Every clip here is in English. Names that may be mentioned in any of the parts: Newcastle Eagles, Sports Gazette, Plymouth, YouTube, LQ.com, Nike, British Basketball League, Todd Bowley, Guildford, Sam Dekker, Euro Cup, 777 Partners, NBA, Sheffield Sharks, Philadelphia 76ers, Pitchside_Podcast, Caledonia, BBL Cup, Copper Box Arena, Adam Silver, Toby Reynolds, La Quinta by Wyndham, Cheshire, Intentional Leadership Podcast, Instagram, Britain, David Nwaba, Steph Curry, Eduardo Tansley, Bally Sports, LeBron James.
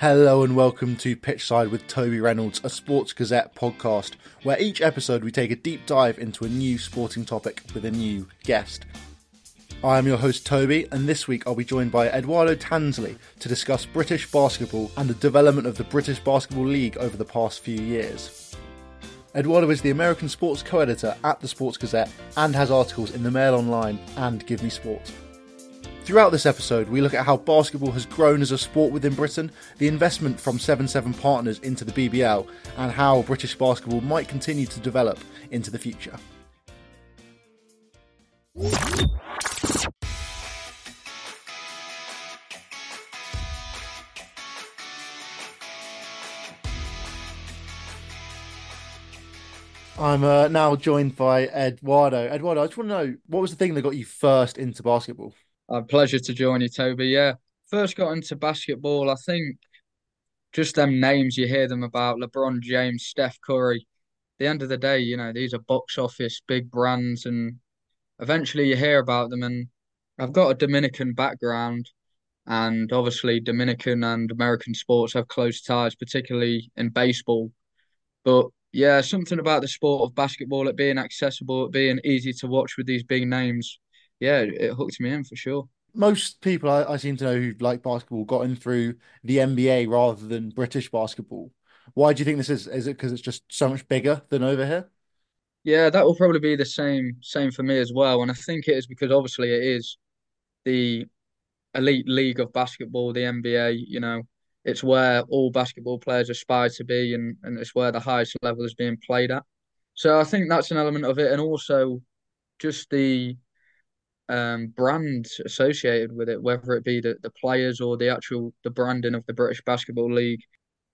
Hello and welcome to Pitchside with Toby Reynolds, a Sports Gazette podcast, where each episode we take a deep dive into a new sporting topic with a new guest. I am your host Toby, and this week I'll be joined by Eduardo Tansley to discuss British basketball and the development of the British Basketball League over the past few years. Eduardo is the American sports co-editor at the Sports Gazette and has articles in the Mail Online and Give Me Sport. Throughout this episode, we look at how basketball has grown as a sport within Britain, the investment from 777 Partners into the BBL, and how British basketball might continue to develop into the future. I'm now joined by Eduardo. Eduardo, I just want to know, what was the thing that got you first into basketball? A pleasure to join you, Toby. Yeah, first got into basketball, I think just them names, you hear them about, LeBron James, Steph Curry. At the end of the day, you know, these are box office, big brands, and eventually you hear about them. And I've got a Dominican background, and obviously Dominican and American sports have close ties, particularly in baseball. But yeah, something about the sport of basketball, it being accessible, it being easy to watch with these big names. Yeah, it hooked me in for sure. Most people I seem to know who like basketball got in through the NBA rather than British basketball. Why do you think this is? Is it because it's just so much bigger than over here? Yeah, that will probably be the same for me as well. And I think it is because obviously it is the elite league of basketball, the NBA. You know, it's where all basketball players aspire to be, and it's where the highest level is being played at. So I think that's an element of it. And also just the brand associated with it, whether it be the players or the branding of the British Basketball League,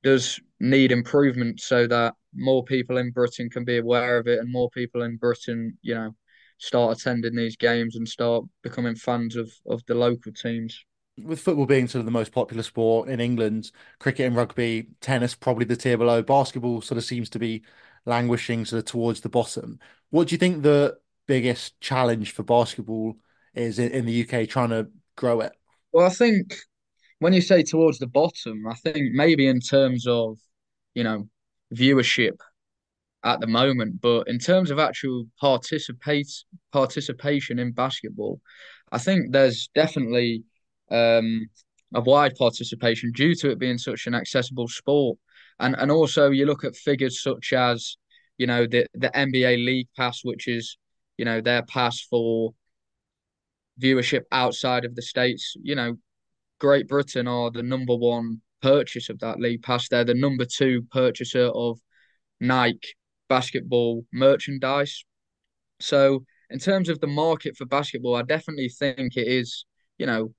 does need improvement so that more people in Britain can be aware of it and more people in Britain, you know, start attending these games and start becoming fans of the local teams. With football being sort of the most popular sport in England, cricket and rugby, tennis probably the tier below, basketball sort of seems to be languishing sort of towards the bottom. What do you think the biggest challenge for basketball is in the UK, trying to grow it? Well, I think when you say towards the bottom, I think maybe in terms of, you know, viewership at the moment, but in terms of actual participation in basketball, I think there's definitely a wide participation due to it being such an accessible sport. And also you look at figures such as, you know, the NBA League Pass, which is, you know, their pass for viewership outside of the States. You know, Great Britain are the number one purchase of that league pass. They're the number two purchaser of Nike basketball merchandise. So in terms of the market for basketball, I definitely think it is, you know,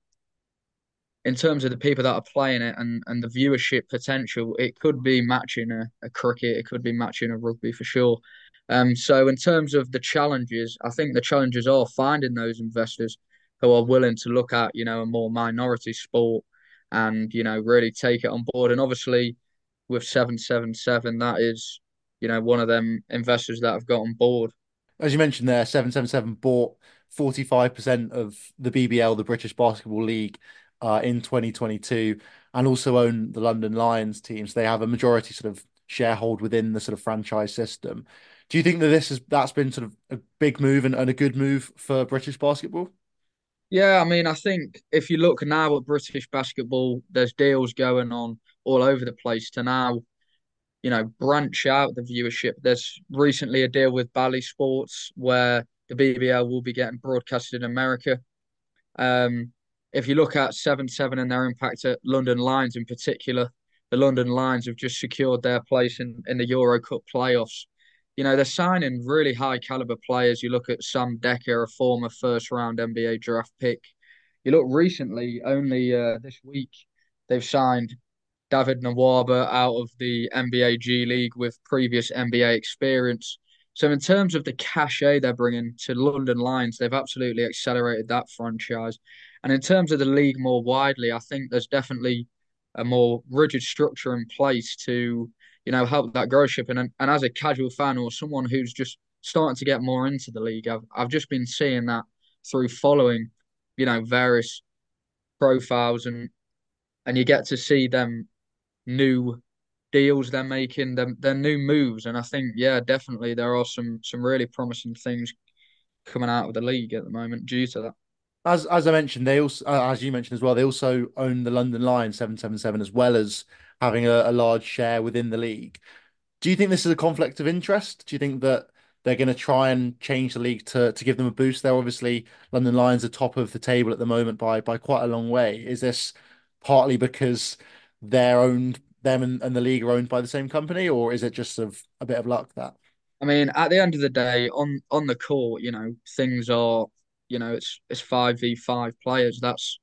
in terms of the people that are playing it and the viewership potential, it could be matching a cricket, it could be matching a rugby for sure. So in terms of the challenges, I think the challenges are finding those investors who are willing to look at, you know, a more minority sport and, you know, really take it on board. And obviously with 777, that is, you know, one of them investors that have got on board. As you mentioned there, 777 bought 45% of the BBL, the British Basketball League, in 2022, and also own the London Lions teams. They have a majority sort of sharehold within the sort of franchise system. Do you think that that's been sort of a big move and a good move for British basketball? Yeah, I mean, I think if you look now at British basketball, there's deals going on all over the place to now, you know, branch out the viewership. There's recently a deal with Bally Sports where the BBL will be getting broadcasted in America. If you look at 777 and their impact at London Lions in particular, the London Lions have just secured their place in the Euro Cup playoffs. You know, they're signing really high-caliber players. You look at Sam Dekker, a former first-round NBA draft pick. You look recently, only this week, they've signed David Nwaba out of the NBA G League with previous NBA experience. So in terms of the cachet they're bringing to London Lions, they've absolutely accelerated that franchise. And in terms of the league more widely, I think there's definitely a more rigid structure in place to, you know, help that growth. And as a casual fan or someone who's just starting to get more into the league, I've just been seeing that through following, you know, various profiles and you get to see them new deals they're making, their new moves. And I think, yeah, definitely there are some really promising things coming out of the league at the moment due to that. As I mentioned, they also, as you mentioned as well, they also own the London Lions 777 as well as having a large share within the league. Do you think this is a conflict of interest? Do you think that they're going to try and change the league to give them a boost? They're obviously London Lions are top of the table at the moment by quite a long way. Is this partly because they're owned, them and the league are owned by the same company, or is it just a bit of luck that? I mean, at the end of the day, on the court, you know, things are. You know, it's 5v5 players. That's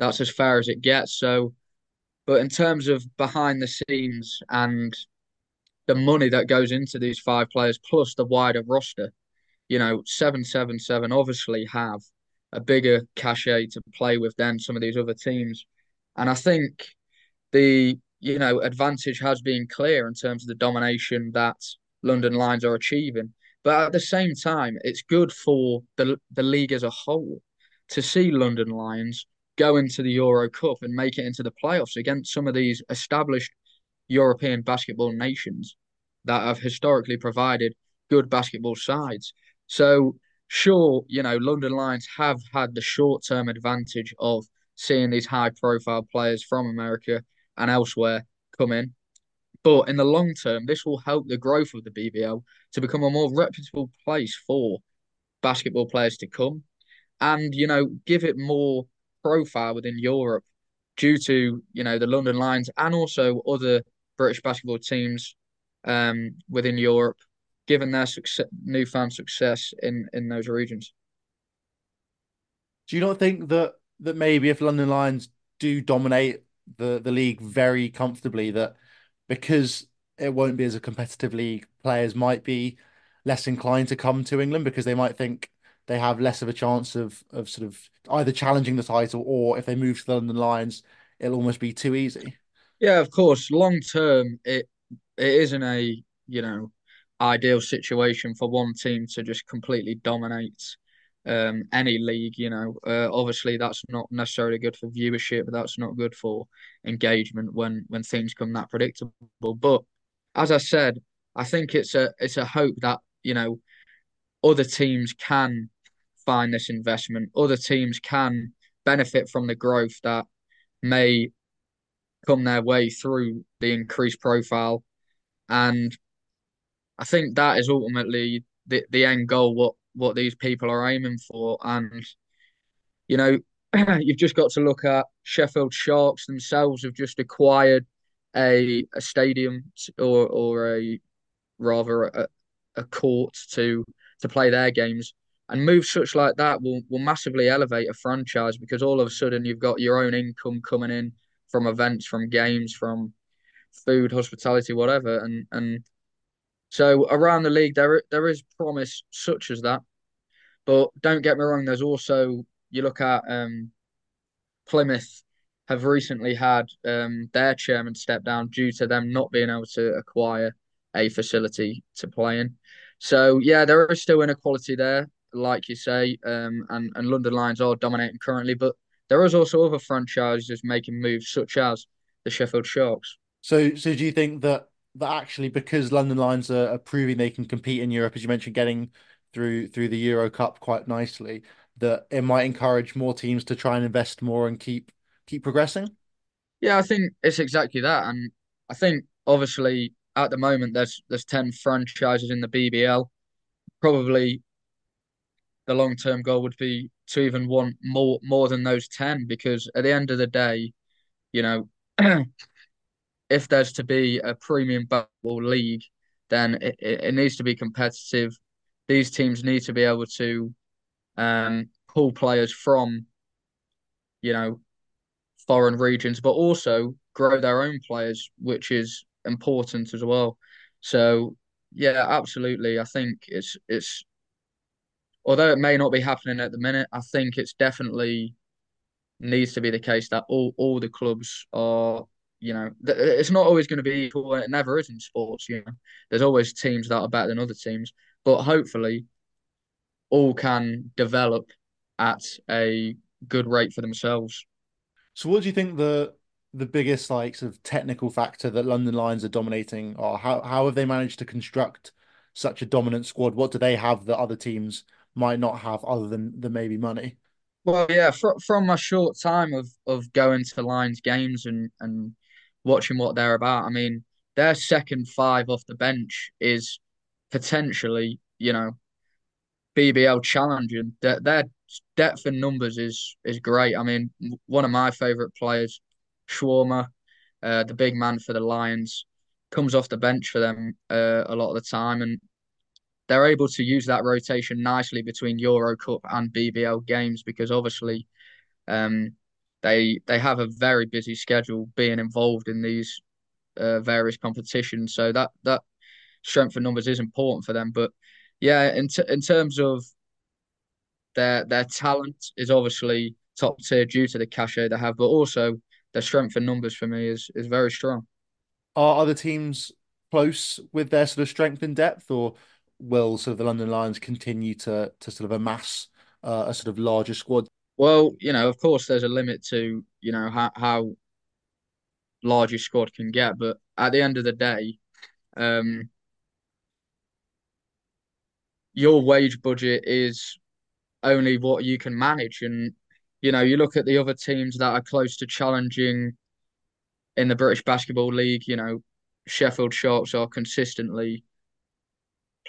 as fair as it gets. So, but in terms of behind the scenes and the money that goes into these five players, plus the wider roster, you know, 777 obviously have a bigger cachet to play with than some of these other teams. And I think the, you know, advantage has been clear in terms of the domination that London Lions are achieving. But at the same time, it's good for the league as a whole to see London Lions go into the Euro Cup and make it into the playoffs against some of these established European basketball nations that have historically provided good basketball sides. So, sure, you know, London Lions have had the short-term advantage of seeing these high-profile players from America and elsewhere come in. But in the long term, this will help the growth of the BBL to become a more reputable place for basketball players to come and, you know, give it more profile within Europe due to, you know, the London Lions and also other British basketball teams within Europe, given their newfound success in those regions. Do you not think that maybe if London Lions do dominate the league very comfortably that, because it won't be as a competitive league, players might be less inclined to come to England because they might think they have less of a chance of sort of either challenging the title or if they move to the London Lions, it'll almost be too easy? Yeah, of course. Long term, it isn't a, you know, ideal situation for one team to just completely dominate any league. You know, obviously that's not necessarily good for viewership, that's not good for engagement when things come that predictable. But as I said, I think it's a hope that, you know, other teams can find this investment, other teams can benefit from the growth that may come their way through the increased profile. And I think that is ultimately the end goal, what these people are aiming for. And, you know, you've just got to look at Sheffield Sharks themselves have just acquired a stadium or rather a court to play their games, and moves such like that will massively elevate a franchise because all of a sudden you've got your own income coming in from events, from games, from food, hospitality, whatever. And so around the league, there is promise such as that. But don't get me wrong, there's also, you look at Plymouth have recently had their chairman step down due to them not being able to acquire a facility to play in. So, yeah, there is still inequality there, like you say, and London Lions are dominating currently. But there is also other franchises making moves, such as the Sheffield Sharks. So do you think that actually, because London Lions are proving they can compete in Europe, as you mentioned, getting through the Euro Cup quite nicely, that it might encourage more teams to try and invest more and keep progressing? Yeah, I think it's exactly that. And I think, obviously, at the moment, there's 10 franchises in the BBL. Probably the long-term goal would be to even want more than those 10, because at the end of the day, you know, if there's to be a premium basketball league, then it needs to be competitive. These teams need to be able to pull players from, you know, foreign regions, but also grow their own players, which is important as well. So, yeah, absolutely. I think it's although it may not be happening at the minute, I think it's definitely needs to be the case that all the clubs are, you know, it's not always going to be equal, and it never is in sports, you know. There's always teams that are better than other teams, but hopefully all can develop at a good rate for themselves. So what do you think the biggest, like, sort of technical factor that London Lions are dominating, or how have they managed to construct such a dominant squad? What do they have that other teams might not have, other than maybe money? Well, yeah, from my short time of going to Lions games and watching what they're about, I mean, their second five off the bench is potentially, you know, BBL challenging. Their depth in numbers is great. I mean, one of my favourite players, Shawarma, the big man for the Lions, comes off the bench for them a lot of the time, and they're able to use that rotation nicely between Euro Cup and BBL games, because obviously they have a very busy schedule being involved in these various competitions. So that strength in numbers is important for them. But yeah, in terms of their talent is obviously top tier due to the cachet they have, but also their strength in numbers for me is very strong. Are other teams close with their sort of strength in depth, or will sort of the London Lions continue to sort of amass a sort of larger squad? Well, you know, of course, there's a limit to, you know, how large your squad can get. But at the end of the day, your wage budget is only what you can manage. And, you know, you look at the other teams that are close to challenging in the British Basketball League, you know, Sheffield Sharks are consistently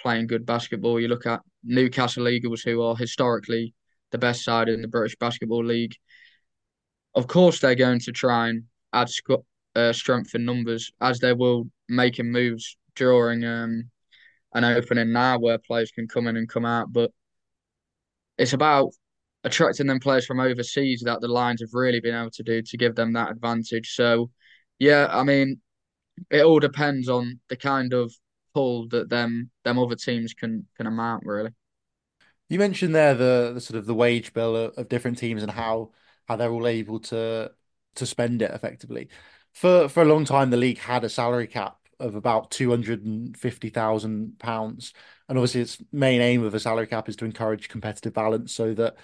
playing good basketball. You look at Newcastle Eagles, who are historically the best side in the British Basketball League. Of course, they're going to try and add strength in numbers, as they will, making moves during an opening now where players can come in and come out. But it's about attracting them players from overseas that the Lions have really been able to do to give them that advantage. So, yeah, I mean, it all depends on the kind of pull that them other teams can amount, really. You mentioned there the sort of the wage bill of different teams and how they're all able to spend it effectively. For a long time, the league had a salary cap of about £250,000, and obviously its main aim of a salary cap is to encourage competitive balance so that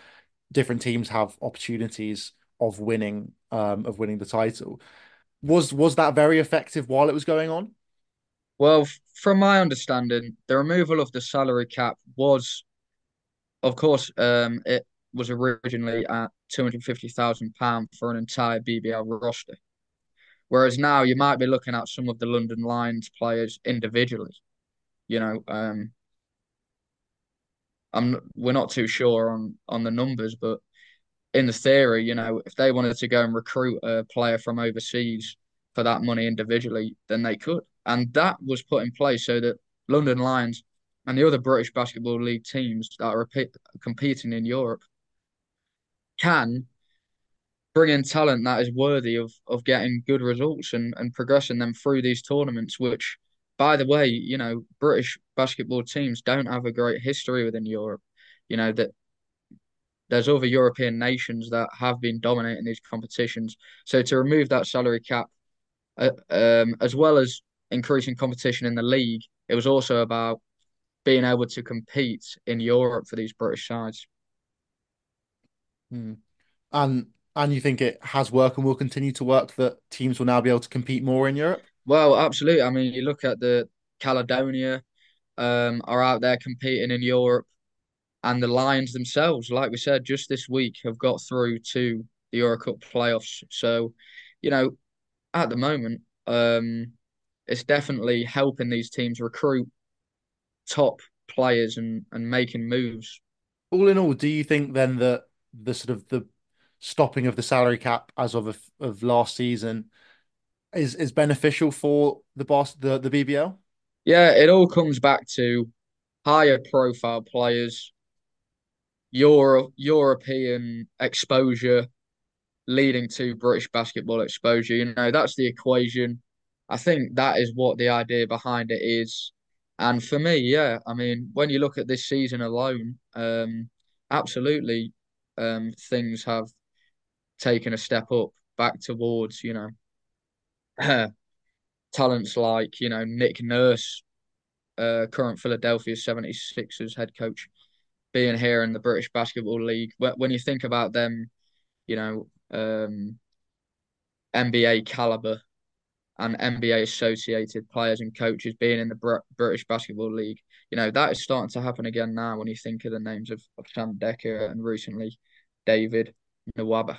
different teams have opportunities of winning the title. Was that very effective while it was going on? Well, from my understanding, the removal of the salary cap was, of course, it was originally at £250,000 for an entire BBL roster. Whereas now you might be looking at some of the London Lions players individually. You know, we're not too sure on the numbers, but in the theory, you know, if they wanted to go and recruit a player from overseas for that money individually, then they could. And that was put in place so that London Lions and the other British Basketball League teams that are competing in Europe can bring in talent that is worthy of getting good results and progressing them through these tournaments, which, by the way, you know, British basketball teams don't have a great history within Europe. You know, that there's other European nations that have been dominating these competitions. So to remove that salary cap, as well as increasing competition in the league, it was also about being able to compete in Europe for these British sides. And you think it has worked and will continue to work, that teams will now be able to compete more in Europe? Well, absolutely. I mean, you look at the Caledonia are out there competing in Europe. And the Lions themselves, like we said, just this week have got through to the Euro Cup playoffs. So, you know, at the moment, it's definitely helping these teams recruit top players and making moves. All in all, do you think then that the sort of the stopping of the salary cap as of last season is beneficial for the BBL? Yeah, it all comes back to higher profile players, European exposure leading to British basketball exposure. You know, that's the equation. I think that is what the idea behind it is. And for me, yeah, I mean, when you look at this season alone, absolutely things have taken a step up back towards, you know, talents like, you know, Nick Nurse, current Philadelphia 76ers head coach, being here in the British Basketball League. When you think about them, you know, NBA caliber and NBA associated players and coaches being in the British Basketball League, you know, that is starting to happen again now when you think of the names of Sam Dekker and recently David Nwaba.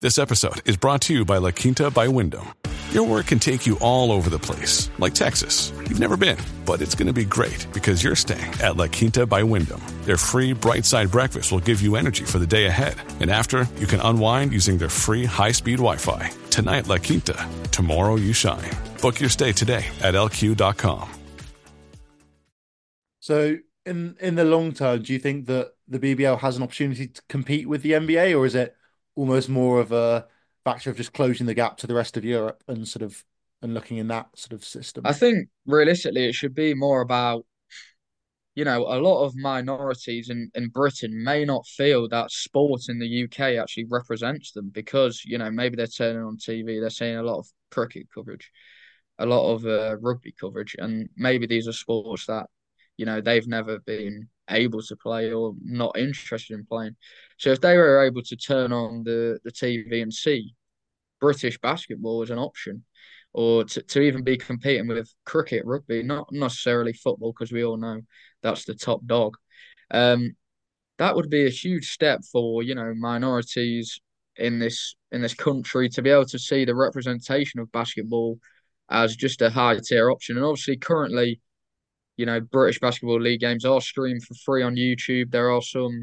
This episode is brought to you by La Quinta by Wyndham. Your work can take you all over the place, like Texas. You've never been, but it's going to be great because you're staying at La Quinta by Wyndham. Their free Bright Side breakfast will give you energy for the day ahead. And after, you can unwind using their free high-speed Wi-Fi. Tonight, La Quinta. Tomorrow, you shine. Book your stay today at LQ.com. So in the long term, do you think that the BBL has an opportunity to compete with the NBA, or is it almost more of a factor of just closing the gap to the rest of Europe and sort of and looking in that sort of system? I think realistically it should be more about, you know, a lot of minorities in Britain may not feel that sport in the UK actually represents them because, you know, maybe they're turning on TV, they're seeing a lot of cricket coverage, a lot of rugby coverage, and maybe these are sports that, you know, they've never been able to play or not interested in playing. So if they were able to turn on the TV and see British basketball as an option, or to even be competing with cricket, rugby, not necessarily football, because we all know that's the top dog, that would be a huge step for, you know, minorities in this country to be able to see the representation of basketball as just a high tier option. And obviously currently, you know, British Basketball League games are streamed for free on YouTube. There are some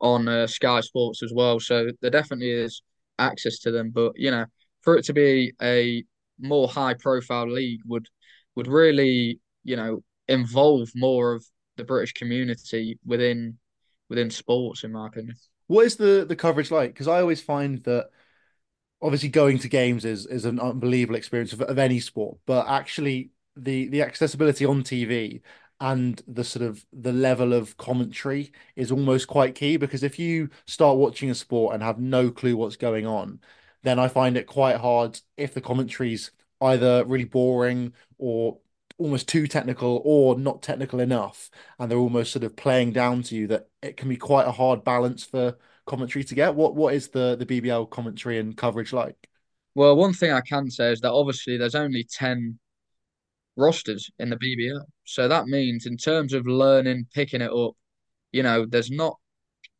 on Sky Sports as well. So there definitely is access to them. But, you know, for it to be a more high-profile league would really, you know, involve more of the British community within sports, in my opinion. What is the coverage like? Because I always find that obviously going to games is an unbelievable experience of any sport, but actually the accessibility on TV and the sort of the level of commentary is almost quite key, because if you start watching a sport and have no clue what's going on, then I find it quite hard if the commentary's either really boring or almost too technical or not technical enough, and they're almost sort of playing down to you, that it can be quite a hard balance for commentary to get. What is the BBL commentary and coverage like? Well, one thing I can say is that obviously there's only 10 rosters in the BBL. So that means in terms of learning, picking it up, you know,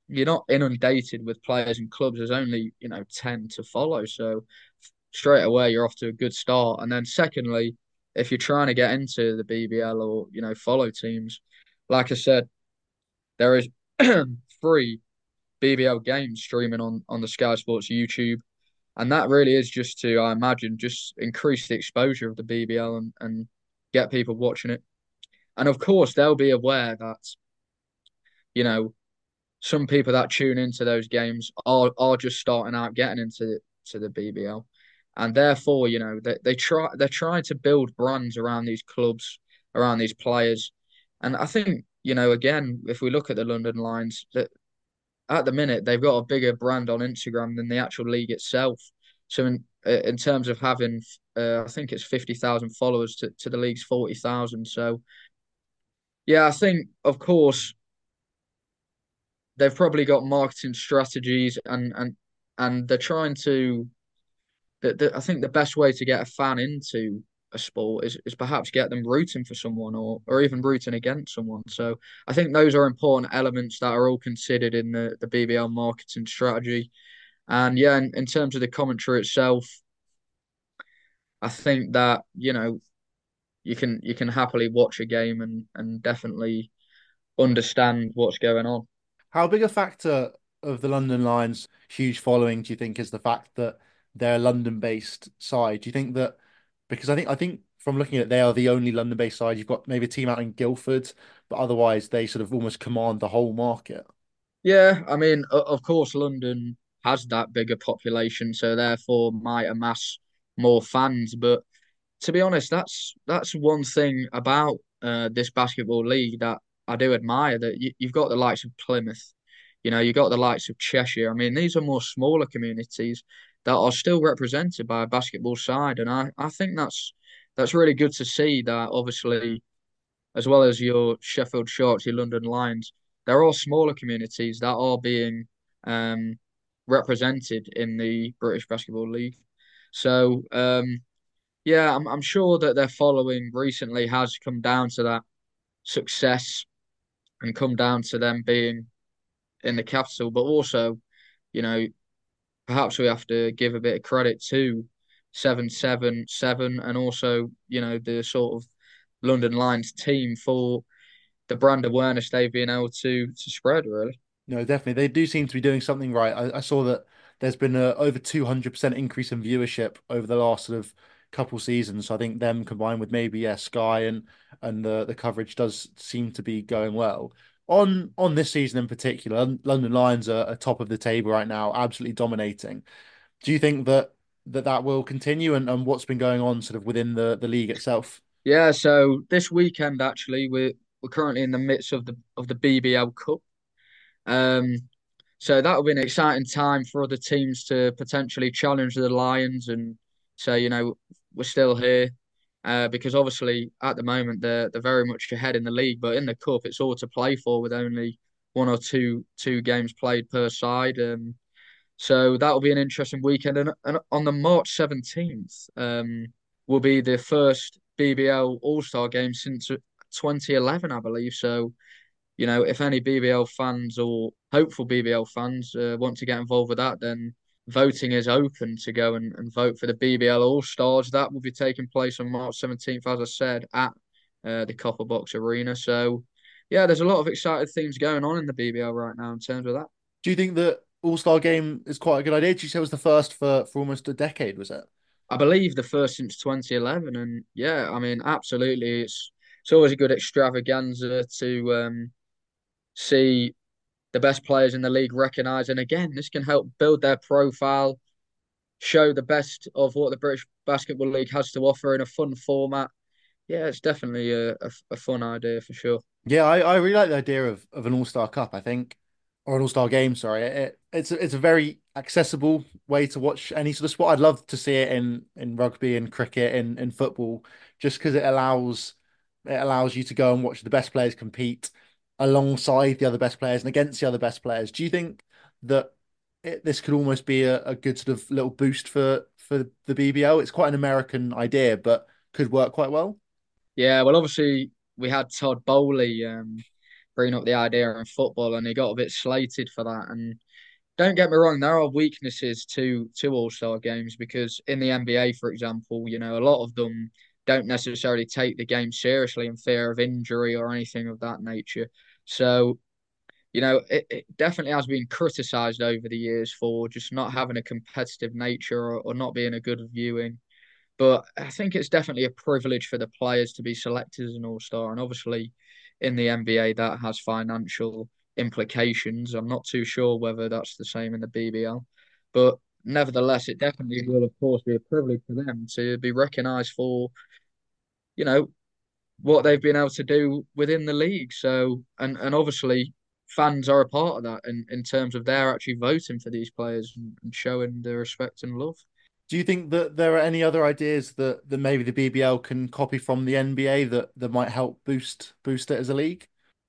you're not inundated with players and clubs. There's only, you know, 10 to follow. So straight away, you're off to a good start. And then secondly, if you're trying to get into the BBL or, you know, follow teams, like I said, there is free BBL games streaming on the Sky Sports YouTube. And that really is just to, I imagine, just increase the exposure of the BBL and get people watching it. And of course, they'll be aware that, you know, some people that tune into those games are just starting out getting into the BBL, and therefore, you know, they're trying to build brands around these clubs, around these players. And I think you know, again, if we look at the London Lions, that at the minute they've got a bigger brand on Instagram than the actual league itself. So in terms of having, I think it's 50,000 followers to the league's 40,000. So, yeah, I think, of course, they've probably got marketing strategies and they're trying to... I think the best way to get a fan into a sport is perhaps get them rooting for someone or even rooting against someone. So I think those are important elements that are all considered in the BBL marketing strategy. And yeah, in terms of the commentary itself, I think that, you know, you can happily watch a game and definitely understand what's going on. How big a factor of the London Lions' huge following do you think is the fact that they're a London-based side? Do you think that, because I think from looking at it, they are the only London-based side. You've got maybe a team out in Guildford, but otherwise they sort of almost command the whole market. Yeah, I mean, of course, London has that bigger population, so therefore might amass more fans. But to be honest, that's one thing about this basketball league that I do admire, that you've got the likes of Plymouth, you know, you've got the likes of Cheshire. I mean, these are more smaller communities that are still represented by a basketball side. And I think that's really good to see that, obviously, as well as your Sheffield Sharks, your London Lions, there are smaller communities that are being represented in the British Basketball League. So, yeah, I'm sure that their following recently has come down to that success and come down to them being in the capital. But also, you know, perhaps we have to give a bit of credit to 777 and also, you know, the sort of London Lions team for the brand awareness they've been able to spread, really. No, definitely. They do seem to be doing something right. I saw that there's been a over 200% increase in viewership over the last sort of couple seasons. So I think them combined with maybe, yeah, Sky and the coverage does seem to be going well. On this season in particular, London Lions are top of the table right now, absolutely dominating. Do you think that will continue and what's been going on sort of within the league itself? Yeah, so this weekend, actually, we're currently in the midst of the BBL Cup. So that will be an exciting time for other teams to potentially challenge the Lions and say, you know, we're still here. Because obviously at the moment they're very much ahead in the league, but in the cup it's all to play for with only one or two games played per side. So that'll be an interesting weekend. And on the March 17th will be the first BBL All-Star game since 2011, I believe. So, you know, if any BBL fans or hopeful BBL fans want to get involved with that, then voting is open to go and vote for the BBL All-Stars. That will be taking place on March 17th, as I said, at the Copper Box Arena. So, yeah, there's a lot of exciting things going on in the BBL right now in terms of that. Do you think the All-Star game is quite a good idea? Did you say it was the first for almost a decade, was it? I believe the first since 2011. And, yeah, I mean, absolutely. It's always a good extravaganza to see the best players in the league recognised. And again, this can help build their profile, show the best of what the British Basketball League has to offer in a fun format. Yeah, it's definitely a fun idea for sure. Yeah, I really like the idea of an All-Star Cup, I think, or an All-Star game, sorry. It's a very accessible way to watch any sort of sport. I'd love to see it in rugby and cricket and in football, just because it allows you to go and watch the best players compete alongside the other best players and against the other best players. Do you think that this could almost be a good sort of little boost for the BBL? It's quite an American idea, but could work quite well. Yeah, well, obviously we had Todd Bowley bring up the idea in football and he got a bit slated for that. And don't get me wrong, there are weaknesses to All-Star games because in the NBA, for example, you know, a lot of them don't necessarily take the game seriously in fear of injury or anything of that nature. So, you know, it definitely has been criticised over the years for just not having a competitive nature or not being a good viewing. But I think it's definitely a privilege for the players to be selected as an All-Star. And obviously in the NBA, that has financial implications. I'm not too sure whether that's the same in the BBL. But nevertheless, it definitely will, of course, be a privilege for them to be recognised for, you know, what they've been able to do within the league. So, and obviously fans are a part of that in terms of they're actually voting for these players and showing their respect and love. Do you think that there are any other ideas that maybe the BBL can copy from the NBA that might help boost it as a league?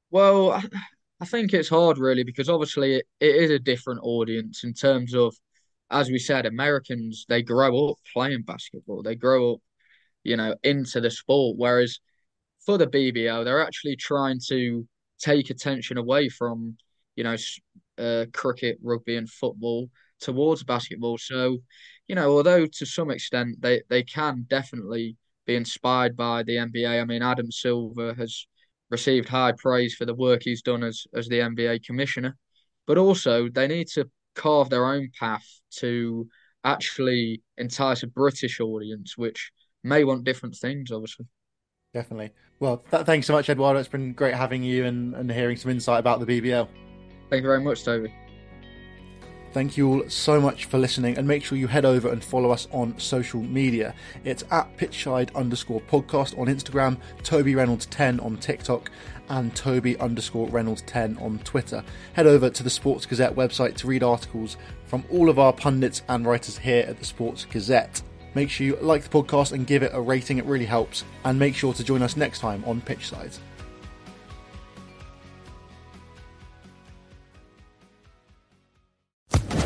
Well, I think it's hard really, because obviously it is a different audience in terms of, as we said, Americans, they grow up playing basketball. They grow up, into the sport. Whereas for the BBL, they're actually trying to take attention away from, cricket, rugby and football towards basketball. So, although to some extent they can definitely be inspired by the NBA. I mean, Adam Silver has received high praise for the work he's done as the NBA commissioner. But also they need to carve their own path to actually entice a British audience, which may want different things, obviously. Definitely. Well, thanks so much, Eduardo. It's been great having you and hearing some insight about the BBL. Thank you very much, Toby. Thank you all so much for listening, and make sure you head over and follow us on social media. It's at Pitchside_podcast on Instagram, Toby Reynolds 10 on TikTok, and Toby _Reynolds 10 on Twitter. Head over to the Sports Gazette website to read articles from all of our pundits and writers here at the Sports Gazette. Make sure you like the podcast and give it a rating, it really helps. And make sure to join us next time on Pitchside.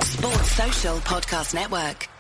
Sports Social Podcast Network.